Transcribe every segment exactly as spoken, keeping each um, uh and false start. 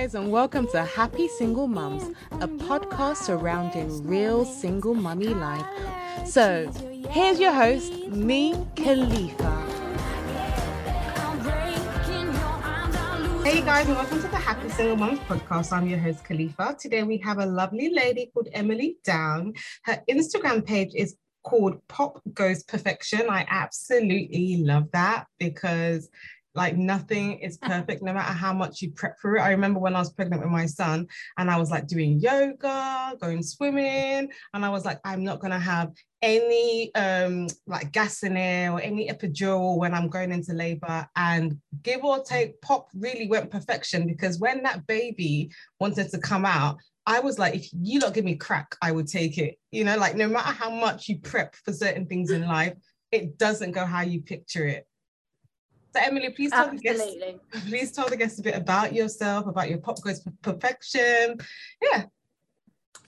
guys, and welcome to Happy Single Mums, a podcast surrounding real single mummy life. So, here's your host, me, Khalifa. Hey guys, and welcome to the Happy Single Moms podcast. I'm your host, Khalifa. Today we have a lovely lady called Emily Down. Her Instagram page is called Pop Goes Perfection. I absolutely love that because like nothing is perfect, no matter how much you prep for it. I remember when I was pregnant with my son and I was like doing yoga, going swimming, and I was like, I'm not going to have any um, like gas in there or any epidural when I'm going into labor. And give or take, Pop really went perfection, because when that baby wanted to come out, I was like, if you lot give me crack, I would take it. You know, like no matter how much you prep for certain things in life, it doesn't go how you picture it. So Emily, please tell, the guests, please tell the guests a bit about yourself, about your Pop Goes Perfection. Yeah.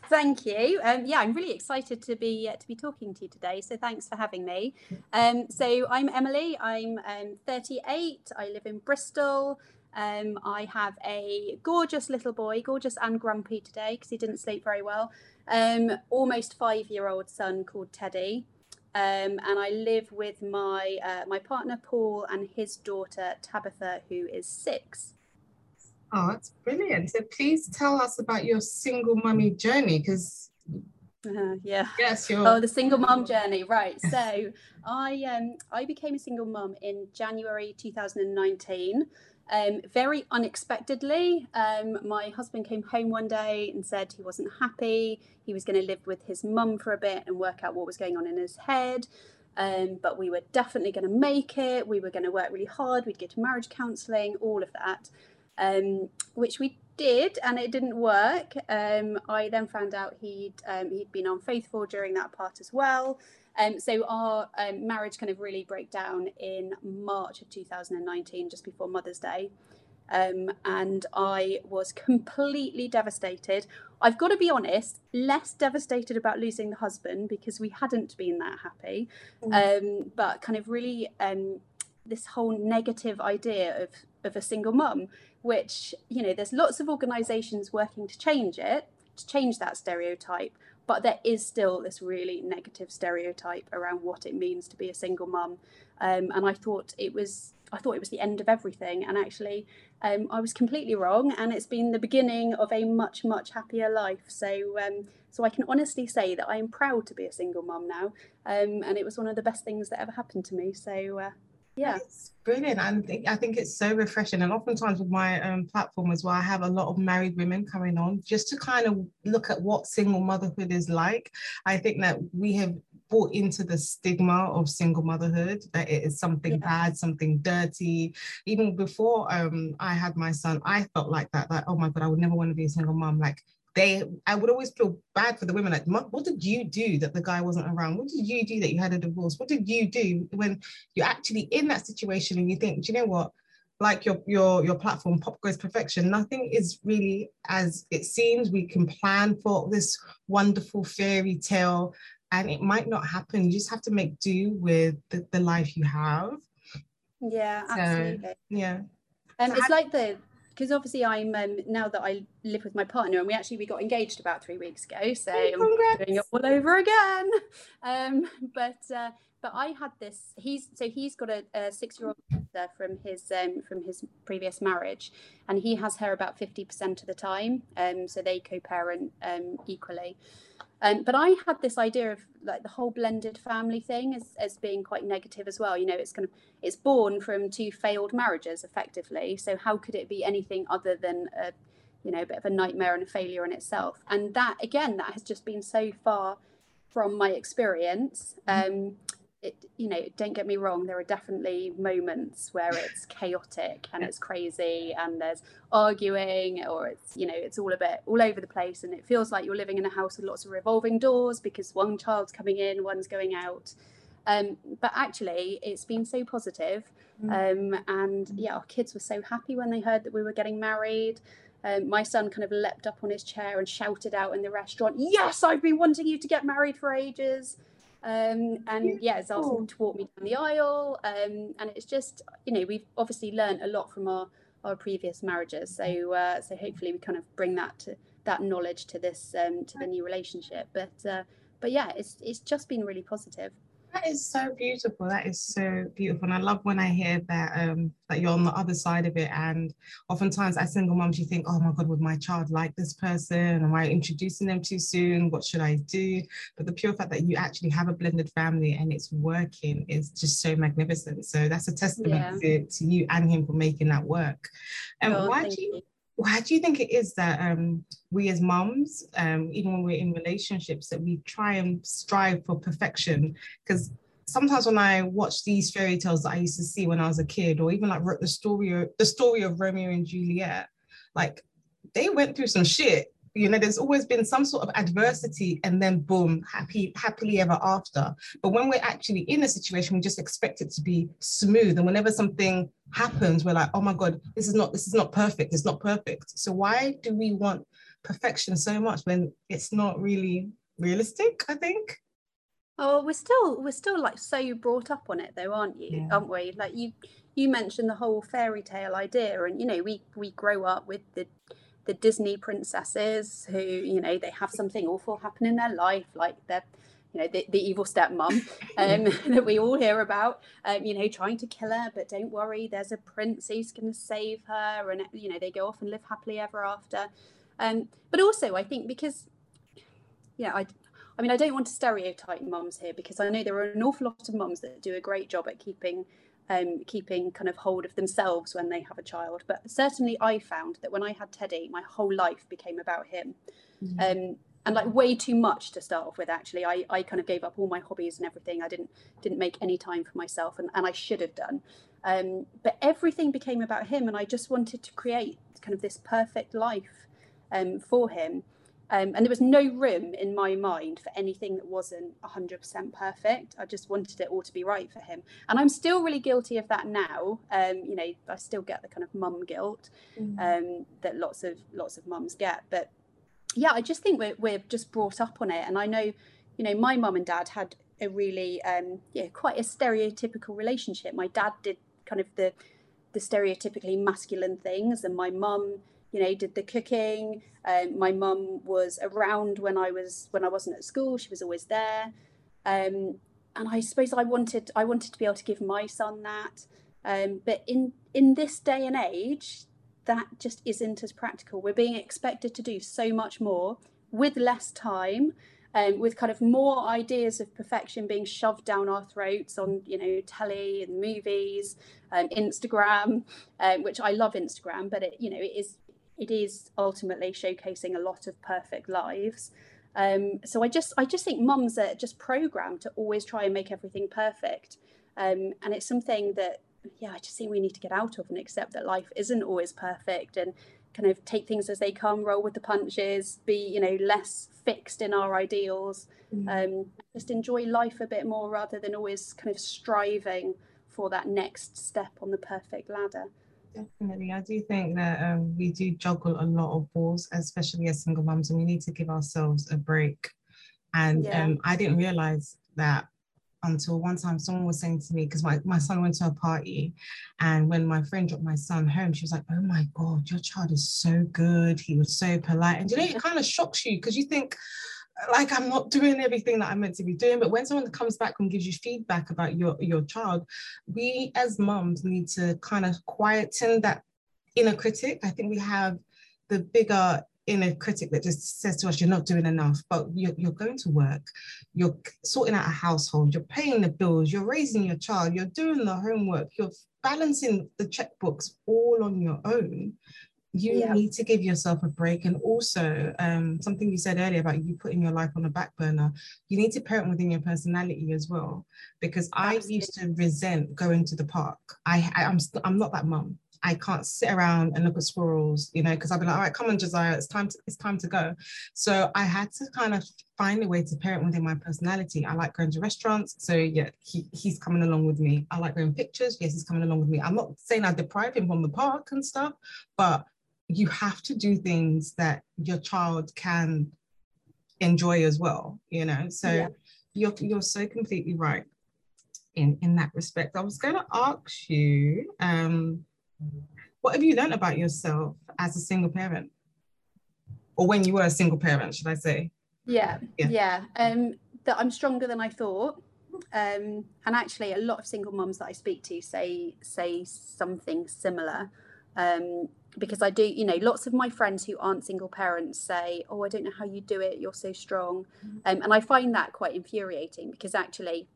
Thank you. Um, yeah, I'm really excited to be uh, to be talking to you today. So thanks for having me. Um, so I'm Emily. I'm um, thirty-eight. I live in Bristol. Um, I have a gorgeous little boy, gorgeous and grumpy today because he didn't sleep very well. Um, almost five-year-old son called Teddy. Um, and I live with my uh, my partner Paul and his daughter Tabitha, who is six. Oh, that's brilliant! So please tell us about your single mummy journey, because uh, yeah, yes, you're... oh, the single mum journey, right? So I um I became a single mum in January two thousand nineteen, um, very unexpectedly. Um, my husband came home one day and said he wasn't happy. He was going to live with his mum for a bit and work out what was going on in his head. Um, but we were definitely going to make it. We were going to work really hard. We'd go to marriage counselling, all of that, um, which we did, and it didn't work. Um, I then found out he'd um, he'd been unfaithful during that part as well. Um, so our um, marriage kind of really broke down in March of two thousand nineteen, just before Mother's Day. Um, and I was completely devastated. I've got to be honest, less devastated about losing the husband because we hadn't been that happy. Mm. Um, but kind of really um, this whole negative idea of, of a single mum, which, you know, there's lots of organisations working to change it, to change that stereotype. But there is still this really negative stereotype around what it means to be a single mum. Um, and I thought it was... I thought it was the end of everything, and actually um, I was completely wrong, and it's been the beginning of a much, much happier life. So um, so I can honestly say that I am proud to be a single mum now, um, and it was one of the best things that ever happened to me. So uh, yeah. It's brilliant. I think, I think it's so refreshing, and oftentimes with my um, platform as well, I have a lot of married women coming on just to kind of look at what single motherhood is like. I think that we have bought into the stigma of single motherhood, that it is something yeah. bad, something dirty. Even before um, I had my son, I felt like that, like, oh my God, I would never want to be a single mom. Like they, I would always feel bad for the women. Like, what did you do that the guy wasn't around? What did you do that you had a divorce? What did you do when you're actually in that situation and you think, do you know what? Like your your your platform, Pop Goes Perfection, nothing is really as it seems. We can plan for this wonderful fairy tale, and it might not happen. You just have to make do with the, the life you have. Yeah, absolutely. So, yeah. And um, so it's I- like the, because obviously I'm, um, now that I live with my partner, and we actually, we got engaged about three weeks ago. So hey, I'm doing it all over again. Um, but uh, but I had this, he's, so he's got a, a six-year-old sister from his, um, from his previous marriage, and he has her about fifty percent of the time. Um, so they co-parent um, equally. Um, but I had this idea of like the whole blended family thing as, as being quite negative as well. You know, it's kind of it's born from two failed marriages, effectively. So how could it be anything other than a, you know, a bit of a nightmare and a failure in itself? And that again, that has just been so far from my experience. Um, it, you know, don't get me wrong, there are definitely moments where it's chaotic and it's crazy and there's arguing, or it's, you know, it's all a bit all over the place, and it feels like you're living in a house with lots of revolving doors because one child's coming in, one's going out. Um, but actually it's been so positive. Mm. Um, and yeah, our kids were so happy when they heard that we were getting married. Um, my son kind of leapt up on his chair and shouted out in the restaurant, "Yes, I've been wanting you to get married for ages." Um, and yeah, Zaz walked me down the aisle. Um, and it's just, you know, we've obviously learned a lot from our our previous marriages. So uh, so hopefully we kind of bring that to, that knowledge to this um, to the new relationship. But uh, but yeah, it's it's just been really positive. That is so beautiful. That is so beautiful. And I love when I hear that um, that you're on the other side of it. And oftentimes as single moms, you think, oh my God, would my child like this person? Am I introducing them too soon? What should I do? But the pure fact that you actually have a blended family and it's working is just so magnificent. So that's a testament yeah. to, to you and him for making that work. And um, oh, why do you, you. Why do you think it is that um, we as mums, um, even when we're in relationships, that we try and strive for perfection? Because sometimes when I watch these fairy tales that I used to see when I was a kid, or even like the story, the story of Romeo and Juliet, like they went through some shit. You know, there's always been some sort of adversity and then boom, happy, happily ever after. But when we're actually in a situation, we just expect it to be smooth. And whenever something happens, we're like, oh my God, this is not, this is not perfect. It's not perfect. So why do we want perfection so much when it's not really realistic, I think? Oh, we're still, we're still like so brought up on it though, aren't you? Yeah. Aren't we? Like you, you mentioned the whole fairy tale idea and, you know, we, we grow up with the, the Disney princesses who, you know, they have something awful happen in their life, like they're, you know, the, the evil stepmom um, that we all hear about, um, you know, trying to kill her, but don't worry, there's a prince who's going to save her, and, you know, they go off and live happily ever after. Um, but also, I think because, yeah, I, I mean, I don't want to stereotype mums here, because I know there are an awful lot of mums that do a great job at keeping Um, keeping kind of hold of themselves when they have a child. But certainly I found that when I had Teddy, my whole life became about him. Mm-hmm. um, and like way too much to start off with, actually. I, I kind of gave up all my hobbies and everything. I didn't didn't make any time for myself, and, and I should have done. Um, but everything became about him, and I just wanted to create kind of this perfect life um, for him. Um, and there was no room in my mind for anything that wasn't one hundred percent perfect. I just wanted it all to be right for him. And I'm still really guilty of that now. Um, you know, I still get the kind of mum guilt um, mm. that lots of lots of mums get. But yeah, I just think we're, we're just brought up on it. And I know, you know, my mum and dad had a really, um, yeah, quite a stereotypical relationship. My dad did kind of the, the stereotypically masculine things, and my mum, you know, did the cooking. Um, my mum was around when I was when I wasn't at school. She was always there, um, and I suppose I wanted I wanted to be able to give my son that. Um, but in in this day and age, that just isn't as practical. We're being expected to do so much more with less time, um, with kind of more ideas of perfection being shoved down our throats on, you know, telly and movies, um, Instagram, um, which I love Instagram, but it, you know, it is. It is ultimately showcasing a lot of perfect lives. Um, so I just I just think mums are just programmed to always try and make everything perfect. Um, and it's something that, yeah, I just think we need to get out of and accept that life isn't always perfect, and kind of take things as they come, roll with the punches, be, you know, less fixed in our ideals. Mm. Um, just enjoy life a bit more rather than always kind of striving for that next step on the perfect ladder. Definitely. I do think that um, we do juggle a lot of balls, especially as single mums, and we need to give ourselves a break. And yeah. um, I didn't realise that until one time someone was saying to me, because my, my son went to a party, and when my friend dropped my son home, she was like, oh my God, your child is so good. He was so polite. And you know, it kind of shocks you, because you think, like, I'm not doing everything that I'm meant to be doing. But when someone comes back and gives you feedback about your, your child, we as mums need to kind of quieten that inner critic. I think we have the bigger inner critic that just says to us, you're not doing enough, but you're, you're going to work, you're sorting out a household, you're paying the bills, you're raising your child, you're doing the homework, you're balancing the checkbooks all on your own. You yeah. need to give yourself a break. And also um, something you said earlier about you putting your life on the back burner, you need to parent within your personality as well, because Absolutely. I used to resent going to the park. I, I, I'm, st- I'm not that mum. I can't sit around and look at squirrels, you know, because I'll be like, all right, come on, Josiah, it's time to, it's time to go. So I had to kind of find a way to parent within my personality. I like going to restaurants. So yeah, he, he's coming along with me. I like going pictures. Yes, he's coming along with me. I'm not saying I deprive him from the park and stuff, but you have to do things that your child can enjoy as well, you know? So yeah. you're, you're so completely right in, in that respect. I was going to ask you, um, What have you learned about yourself as a single parent? Or when you were a single parent, should I say? Yeah, yeah. yeah. Um, that I'm stronger than I thought. Um, and actually, a lot of single mums that I speak to say say something similar. Um, because I do, you know, lots of my friends who aren't single parents say, oh, I don't know how you do it. You're so strong. Mm-hmm. Um, and I find that quite infuriating because actually,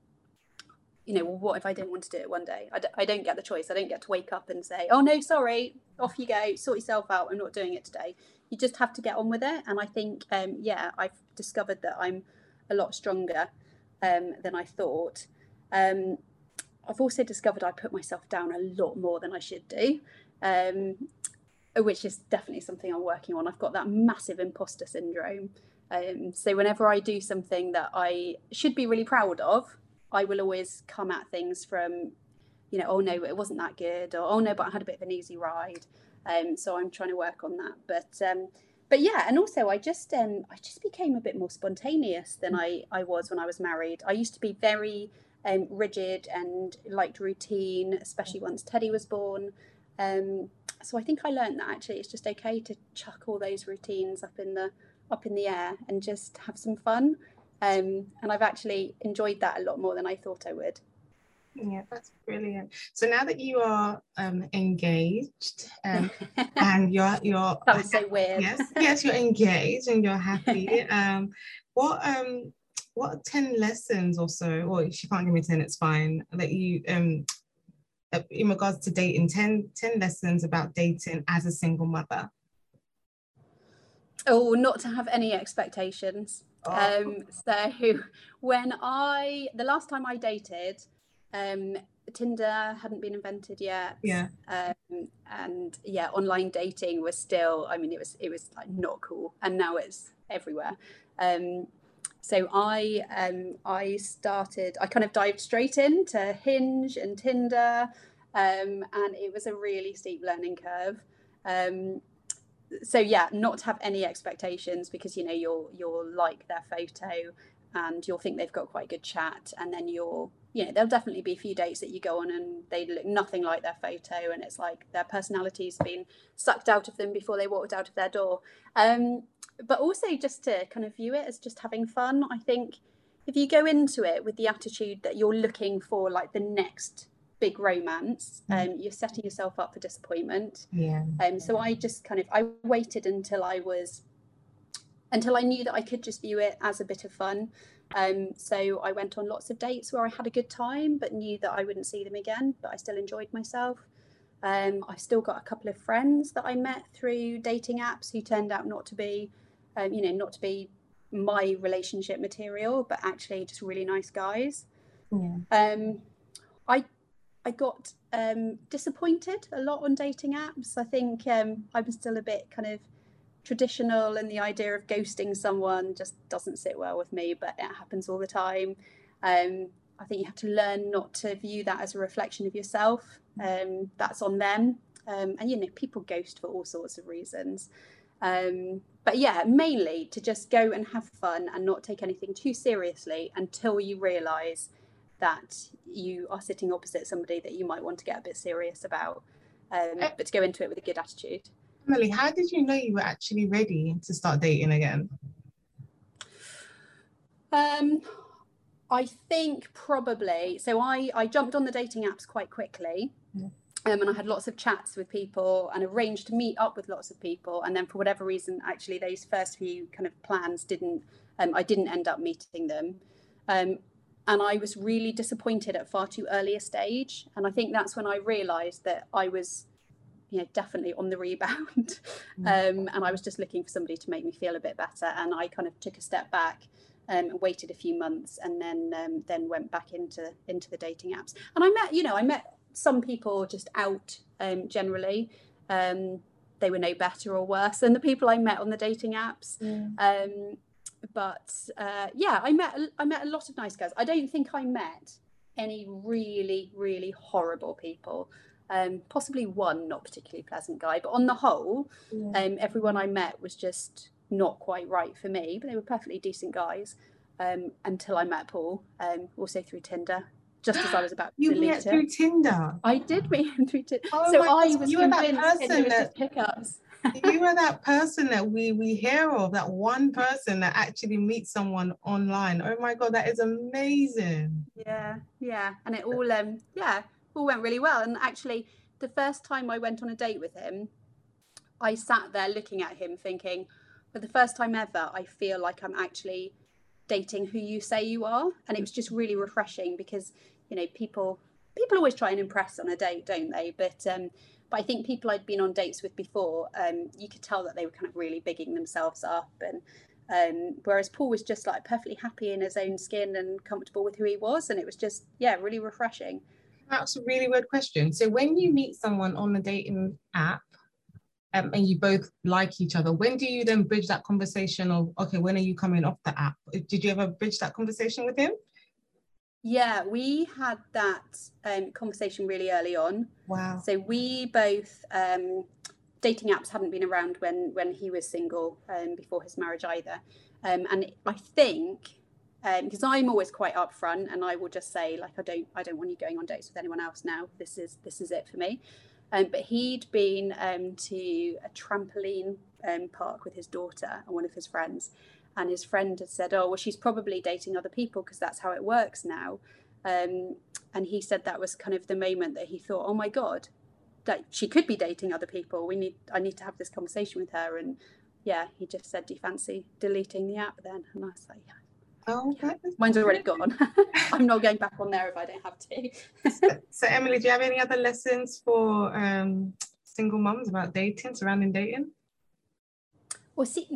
you know, well, what if I don't want to do it one day? I, d- I don't get the choice. I don't get to wake up and say, oh, no, sorry, off you go, sort yourself out. I'm not doing it today. You just have to get on with it. And I think, um, yeah, I've discovered that I'm a lot stronger um, than I thought. Um, I've also discovered I put myself down a lot more than I should do, um, which is definitely something I'm working on. I've got that massive imposter syndrome. Um, so whenever I do something that I should be really proud of, I will always come at things from, you know, oh no, it wasn't that good, or oh no, but I had a bit of an easy ride. Um, so I'm trying to work on that. But um, but yeah, and also I just um, I just became a bit more spontaneous than I, I was when I was married. I used to be very um, rigid and liked routine, especially once Teddy was born. Um, so I think I learned that actually it's just okay to chuck all those routines up in the up in the air and just have some fun. Um, and I've actually enjoyed that a lot more than I thought I would. Yeah, that's brilliant. So now that you are um, engaged um, and you're... you're that was so weird. Yes, yes, you're engaged and you're happy. um, what um, what ten lessons or so, or if you can't give me ten, it's fine, that you, um, in regards to dating, ten, ten lessons about dating as a single mother? Oh, not to have any expectations. Oh. Um, so when I, the last time I dated, um, Tinder hadn't been invented yet. Yeah. Um, and yeah, online dating was still, I mean, it was, it was like not cool, and now it's everywhere. Um, so I, um, I started, I kind of dived straight into Hinge and Tinder, um, and it was a really steep learning curve. Um, So yeah, not to have any expectations, because you know you'll you'll like their photo and you'll think they've got quite a good chat, and then you'll you know there'll definitely be a few dates that you go on and they look nothing like their photo, and it's like their personality's been sucked out of them before they walked out of their door. Um, but also just to kind of view it as just having fun. I think if you go into it with the attitude that you're looking for like the next big romance, um, you're setting yourself up for disappointment. Yeah. Um, so I just kind of I waited until I was until I knew that I could just view it as a bit of fun. Um, so I went on lots of dates where I had a good time, but knew that I wouldn't see them again. But I still enjoyed myself. Um, I've still got a couple of friends that I met through dating apps who turned out not to be, um, you know, not to be my relationship material, but actually just really nice guys. Yeah. Um, I. I got um, disappointed a lot on dating apps. I think um, I'm still a bit kind of traditional, and the idea of ghosting someone just doesn't sit well with me, but it happens all the time. Um, I think you have to learn not to view that as a reflection of yourself. Um, that's on them. Um, and, you know, people ghost for all sorts of reasons. Um, but yeah, mainly to just go and have fun and not take anything too seriously until you realise that you are sitting opposite somebody that you might want to get a bit serious about, um, but to go into it with a good attitude. Emily, how did you know you were actually ready to start dating again? Um, I think probably, so I, I jumped on the dating apps quite quickly, yeah. um, and I had lots of chats with people and arranged to meet up with lots of people, and then for whatever reason, actually those first few kind of plans didn't, um, I didn't end up meeting them. Um, And I was really disappointed at far too early a stage. And I think that's when I realised that I was, you know, definitely on the rebound. um, and I was just looking for somebody to make me feel a bit better. And I kind of took a step back um, and waited a few months, and then um, then went back into into the dating apps. And I met, you know, I met some people just out um, generally. Um, they were no better or worse than the people I met on the dating apps. Mm. Um, But uh, yeah, I met I met a lot of nice guys. I don't think I met any really, really horrible people. Um, possibly one not particularly pleasant guy. But on the whole, yeah. um, everyone I met was just not quite right for me. But they were perfectly decent guys um, until I met Paul, um, also through Tinder. just as I was about to you delete it. You met through Tinder? I did meet him through Tinder. Oh so I God. was you convinced that person it was that, just pickups. You were that person that we, we hear of, that one person that actually meets someone online. Oh my God, that is amazing. Yeah, yeah. And it all, um, yeah, all went really well. And actually, the first time I went on a date with him, I sat there looking at him thinking, for the first time ever, I feel like I'm actually dating who you say you are. And it was just really refreshing because, you know, people people always try and impress on a date, don't they? But um, but I think people I'd been on dates with before, um, you could tell that they were kind of really bigging themselves up. And um, whereas Paul was just like perfectly happy in his own skin and comfortable with who he was. And it was just, yeah, really refreshing. That's a really weird question. So when you meet someone on the dating app, Um, and you both like each other, when do you then bridge that conversation of, okay, when are you coming off the app? Did you ever bridge that conversation with him? Yeah, we had that um, conversation really early on. Wow. So we both, um, dating apps hadn't been around when, when he was single and um, before his marriage either. Um, and I think, because um, I'm always quite upfront and I will just say, like, I don't, I don't want you going on dates with anyone else now. This is, this is it for me. Um, but he'd been um, to a trampoline um, park with his daughter and one of his friends. And his friend had said, oh, well, she's probably dating other people because that's how it works now. Um, and he said that was kind of the moment that he thought, oh, my God, that she could be dating other people. We need I need to have this conversation with her. And, yeah, he just said, do you fancy deleting the app then? And I was like, yeah. Oh, yeah. Mine's already gone. I'm not going back on there if I don't have to. so, so Emily, do you have any other lessons for um, single mums about dating, surrounding dating? Well, see,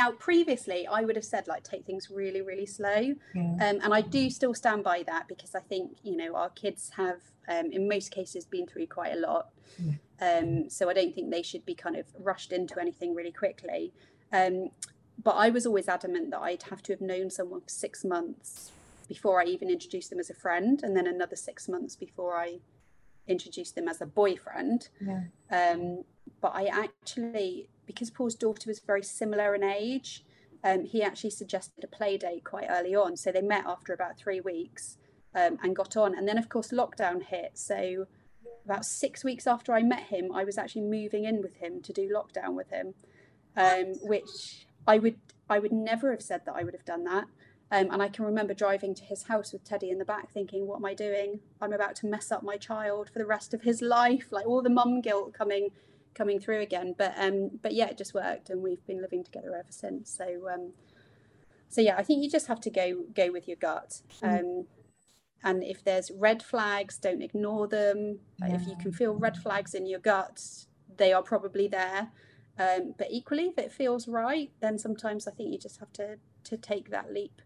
now previously I would have said like take things really, really slow. Yeah. Um, and I do still stand by that because I think, you know, our kids have um, in most cases been through quite a lot. Yeah. Um, so I don't think they should be kind of rushed into anything really quickly. Um, But I was always adamant that I'd have to have known someone for six months before I even introduced them as a friend, and then another six months before I introduced them as a boyfriend. Yeah. Um, but I actually, because Paul's daughter was very similar in age, um, he actually suggested a play date quite early on. So they met after about three weeks um, and got on. And then, of course, lockdown hit. So about six weeks after I met him, I was actually moving in with him to do lockdown with him, um, which... I would I would never have said that I would have done that. Um, and I can remember driving to his house with Teddy in the back thinking, what am I doing? I'm about to mess up my child for the rest of his life. Like all the mum guilt coming coming through again. But um, but yeah, it just worked. And we've been living together ever since. So um, so yeah, I think you just have to go go with your gut. Um, and if there's red flags, don't ignore them. Yeah. If you can feel red flags in your gut, they are probably there. Um, but equally, if it feels right, then sometimes I think you just have to to take that leap.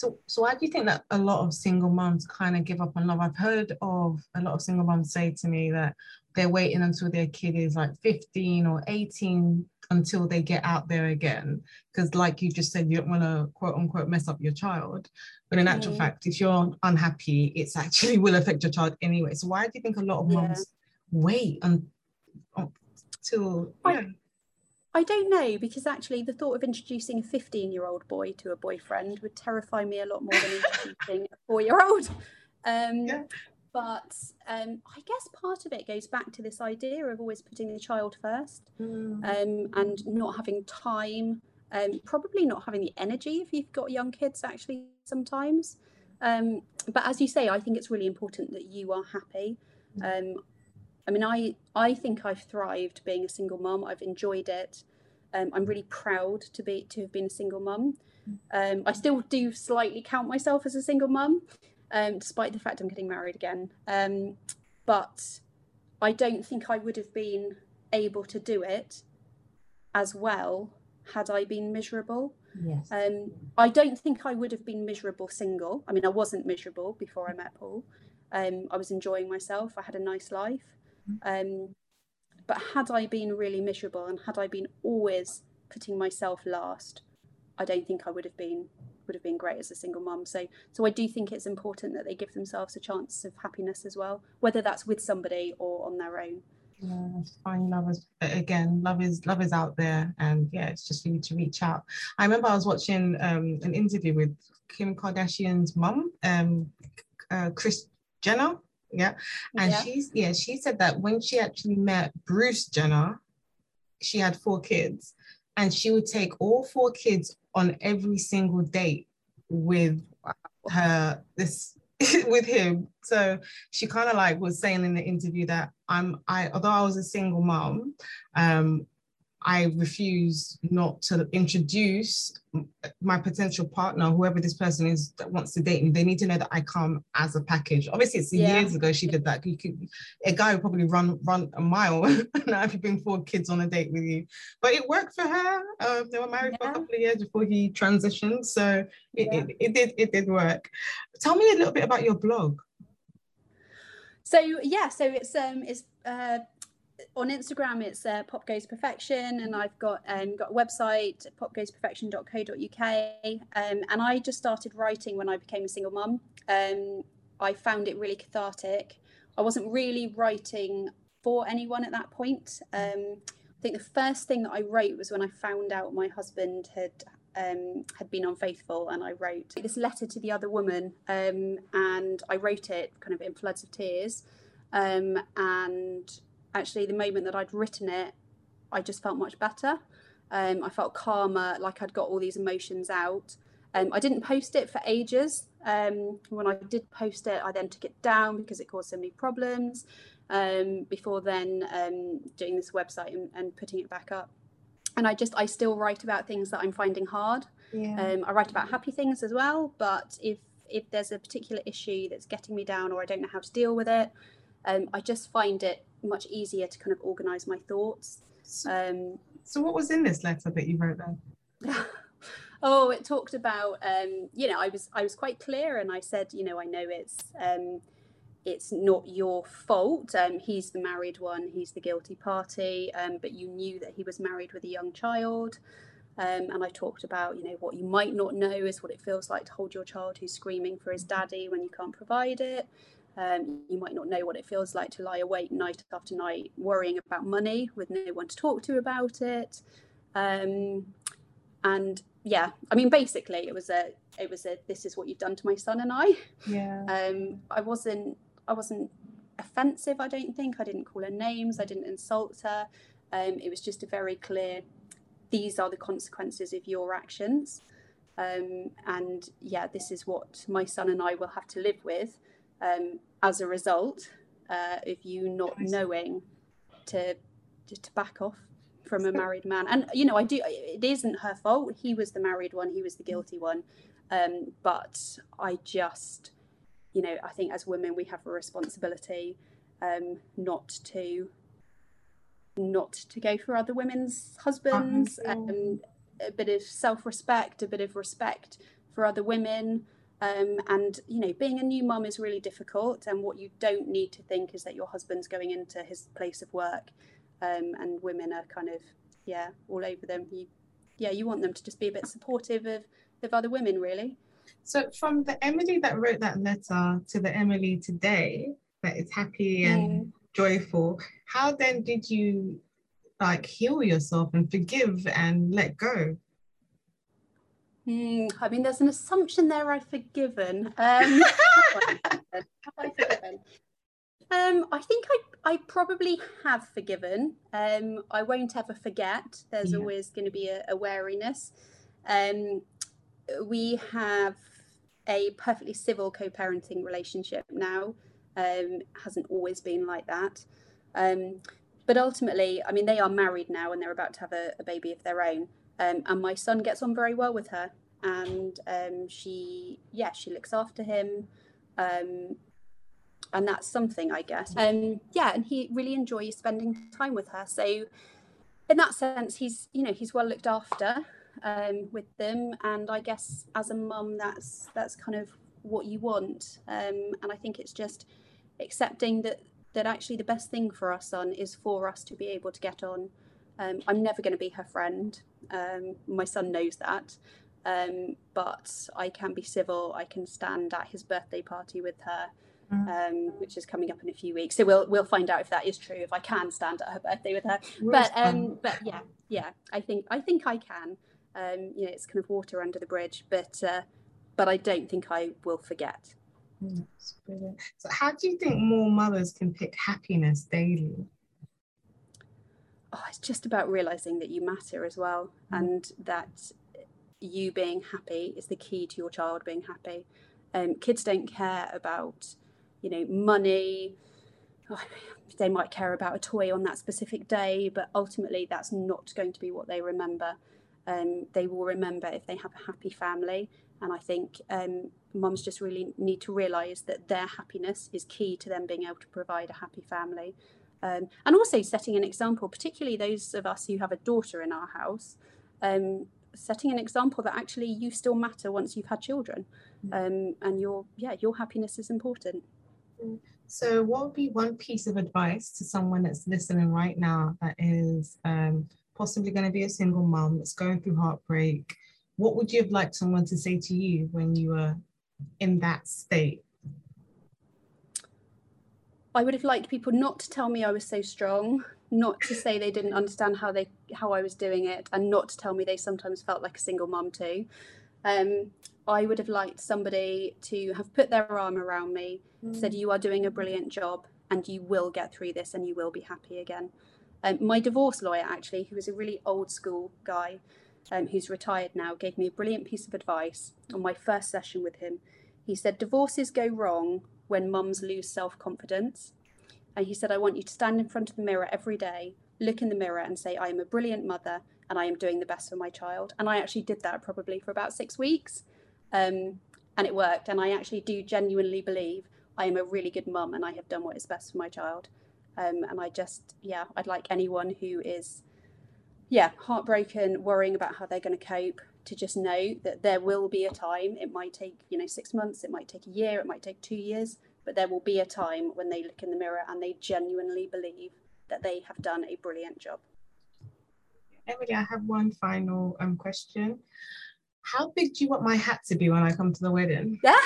So, so why do you think that a lot of single mums kind of give up on love? I've heard of a lot of single mums say to me that they're waiting until their kid is like fifteen or eighteen until they get out there again. Because like you just said, you don't want to quote unquote mess up your child. But in actual mm. fact, if you're unhappy, it's actually will affect your child anyway. So why do you think a lot of mums yeah. wait un- until... Yeah. I don't know, because actually the thought of introducing a fifteen-year-old boy to a boyfriend would terrify me a lot more than introducing a four-year-old. Um, yeah. But um, I guess part of it goes back to this idea of always putting the child first mm. um, and not having time, um, probably not having the energy if you've got young kids actually sometimes. Um, but as you say, I think it's really important that you are happy. Um, I mean, I, I think I've thrived being a single mum. I've enjoyed it. Um, I'm really proud to be to have been a single mum. Um, I still do slightly count myself as a single mum, um, despite the fact I'm getting married again. Um, but I don't think I would have been able to do it as well had I been miserable. Yes. Um, I don't think I would have been miserable single. I mean, I wasn't miserable before I met Paul. Um, I was enjoying myself. I had a nice life. Um, but had I been really miserable and had I been always putting myself last, I don't think I would have been would have been great as a single mum. So so I do think it's important that they give themselves a chance of happiness as well, whether that's with somebody or on their own. Yeah, find love is, again, love is love is out there, and yeah, it's just for you to reach out. I remember I was watching um, an interview with Kim Kardashian's mum, um, uh, Kris Jenner. Yeah. And yeah. she's, yeah, she said that when she actually met Bruce Jenner, she had four kids and she would take all four kids on every single date with her, this, with him. So she kind of like was saying in the interview that I'm, I, although I was a single mom, um, I refuse not to introduce my potential partner, whoever this person is that wants to date me. They need to know that I come as a package. Obviously, it's yeah. years ago she did that. You could, a guy would probably run run a mile now if you bring four kids on a date with you. But it worked for her. Um, they were married yeah. for a couple of years before he transitioned, so it, yeah. it, it did it did work. Tell me a little bit about your blog. So yeah, so it's um it's uh. on Instagram, it's uh, Pop Goes Perfection, and I've got um, got a website, pop goes perfection dot co dot U K, um, and I just started writing when I became a single mum. Um, I found it really cathartic. I wasn't really writing for anyone at that point. Um, I think the first thing that I wrote was when I found out my husband had um, had been unfaithful, and I wrote this letter to the other woman, um, and I wrote it kind of in floods of tears, um, and actually, the moment that I'd written it, I just felt much better. Um, I felt calmer, like I'd got all these emotions out. Um, I didn't post it for ages. Um, when I did post it, I then took it down because it caused so many problems. Um, before then, um, doing this website and, and putting it back up. And I just, I still write about things that I'm finding hard. Yeah. Um, I write about happy things as well. But if if there's a particular issue that's getting me down or I don't know how to deal with it, um, I just find it much easier to kind of organize my thoughts. Um, so what was in this letter that you wrote then? Oh, it talked about, um, you know, I was I was quite clear, and I said, you know, I know it's um, it's not your fault. Um, he's the married one, he's the guilty party, um, but you knew that he was married with a young child. Um, and I talked about, you know, what you might not know is what it feels like to hold your child who's screaming for his daddy when you can't provide it. Um, you might not know what it feels like to lie awake night after night worrying about money with no one to talk to about it. Um, and yeah, I mean, basically it was a, it was a, this is what you've done to my son and I. Yeah. Um, I wasn't, I wasn't offensive, I don't think. I didn't call her names. I didn't insult her. Um, it was just a very clear, these are the consequences of your actions. Um, and yeah, this is what my son and I will have to live with. Um, as a result, uh, if you not knowing to to back off from a married man, and you know, I do. It isn't her fault. He was the married one. He was the guilty one. Um, but I just, you know, I think as women we have a responsibility um, not to not to go for other women's husbands. Um, a bit of self-respect, a bit of respect for other women. Um, and, you know, being a new mum is really difficult. And what you don't need to think is that your husband's going into his place of work. Um, and women are kind of, yeah, all over them. You, yeah, you want them to just be a bit supportive of, of other women, really. So from the Emily that wrote that letter to the Emily today, that is happy and mm. joyful, how then did you, like, heal yourself and forgive and let go? Mm, I mean, there's an assumption there I've forgiven. Um, have I forgiven? Um, I think I, I probably have forgiven. Um, I won't ever forget. There's yeah. always going to be a, a wariness. Um, we have a perfectly civil co-parenting relationship now. Um, hasn't always been like that. Um, but ultimately, I mean, they are married now and they're about to have a, a baby of their own. Um, and my son gets on very well with her, and um, she, yeah, she looks after him, um, and that's something, I guess. Um, yeah, and he really enjoys spending time with her. So, in that sense, he's, you know, he's well looked after um, with them, and I guess as a mum, that's that's kind of what you want. Um, and I think it's just accepting that that actually the best thing for our son is for us to be able to get on. Um, I'm never going to be her friend. Um, my son knows that. Um, but I can be civil. I can stand at his birthday party with her, um, which is coming up in a few weeks. So we'll we'll find out if that is true. If I can stand at her birthday with her, but um, but yeah, yeah. I think I think I can. Um, you know, it's kind of water under the bridge. But uh, but I don't think I will forget. That's brilliant. So how do you think more mothers can pick happiness daily? Oh, it's just about realising that you matter as well, mm. and that you being happy is the key to your child being happy. Um, kids don't care about, you know, money. Oh, they might care about a toy on that specific day, but ultimately that's not going to be what they remember. Um, they will remember if they have a happy family. And I think um, mums just really need to realise that their happiness is key to them being able to provide a happy family. Um, and also setting an example, particularly those of us who have a daughter in our house, um, setting an example that actually you still matter once you've had children, um, and your yeah your happiness is important. So what would be one piece of advice to someone that's listening right now that is um, possibly going to be a single mum that's going through heartbreak? What would you have liked someone to say to you when you were in that state? I would have liked people not to tell me I was so strong, not to say they didn't understand how they how I was doing it, and not to tell me they sometimes felt like a single mum too. Um, I would have liked somebody to have put their arm around me, mm. said, you are doing a brilliant job and you will get through this and you will be happy again. Um, my divorce lawyer, actually, who was a really old school guy, um, who's retired now, gave me a brilliant piece of advice on my first session with him. He said, divorces go wrong when mums lose self-confidence. And he said, I want you to stand in front of the mirror every day, look in the mirror and say, I am a brilliant mother and I am doing the best for my child. And I actually did that probably for about six weeks um, and it worked. And I actually do genuinely believe I am a really good mum and I have done what is best for my child. Um, and I just, yeah, I'd like anyone who is, yeah, heartbroken, worrying about how they're going to cope, to just know that there will be a time. It might take, you know, six months, it might take a year, it might take two years, but there will be a time when they look in the mirror and they genuinely believe that they have done a brilliant job. Emily, I have one final um, question. How big do you want my hat to be when I come to the wedding? Yeah.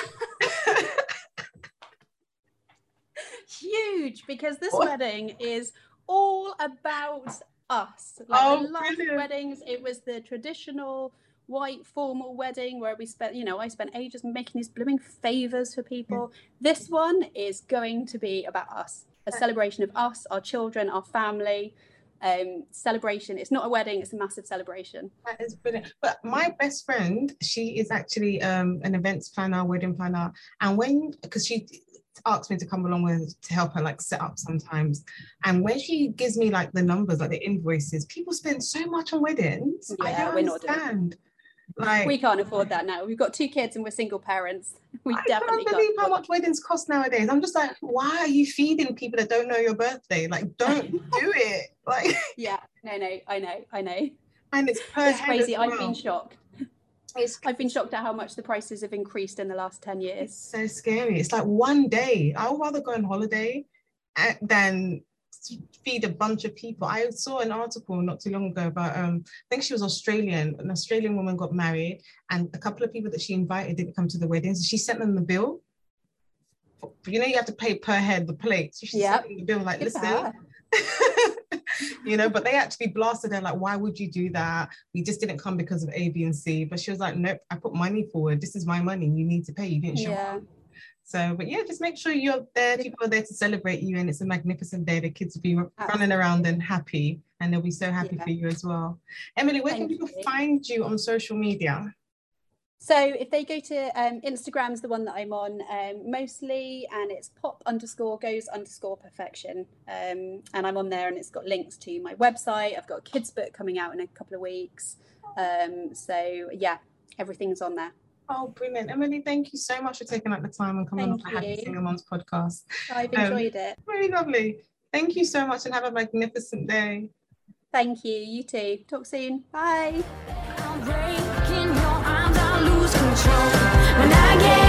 Huge, because this oh. wedding is all about us. Like oh, the last weddings, it was the traditional white formal wedding where we spent, you know, I spent ages making these blooming favours for people. Yeah. This one is going to be about us, a celebration of us, our children, our family, um, celebration. It's not a wedding, it's a massive celebration. That is brilliant. But my best friend, she is actually um, an events planner, wedding planner. And when, because she asked me to come along with to help her like set up sometimes, and when she gives me like the numbers, like the invoices, people spend so much on weddings. Yeah, I don't we're understand. Not Like, we can't afford that now. We've got two kids and we're single parents. We I definitely can't believe how much weddings cost nowadays. I'm just like, why are you feeding people that don't know your birthday? Like, don't do it. Like, yeah, no, no, I know, I know. And it's, per it's crazy. Well. I've been shocked. It's, I've been shocked at how much the prices have increased in the last ten years. It's so scary. It's like one day. I would rather go on holiday than feed a bunch of people. I saw an article not too long ago about um I think she was Australian. An Australian woman got married and a couple of people that she invited didn't come to the wedding, so she sent them the bill. You know, you have to pay per head the plate, so she yep. sent them the bill like, listen, you know, but they actually blasted her like, why would you do that? We just didn't come because of A, B and C. But she was like, nope, I put money forward, this is my money, you need to pay, you didn't show yeah. up. So, but yeah, just make sure you're there, people are there to celebrate you, and it's a magnificent day. The kids will be Absolutely. running around and happy, and they'll be so happy yeah. for you as well. Emily, where Thank can people you. find you on social media? So if they go to um, Instagram is the one that I'm on um, mostly, and it's pop underscore goes underscore perfection. Um, and I'm on there and it's got links to my website. I've got a kids book coming out in a couple of weeks. Um, so yeah, everything's on there. Oh, brilliant. Emily, thank you so much for taking up the time and coming on the Happy Single Moms podcast. I've enjoyed um, it. Really lovely. Thank you so much and have a magnificent day. Thank you. You too. Talk soon. Bye. I'm breaking your arms, I lose control when I get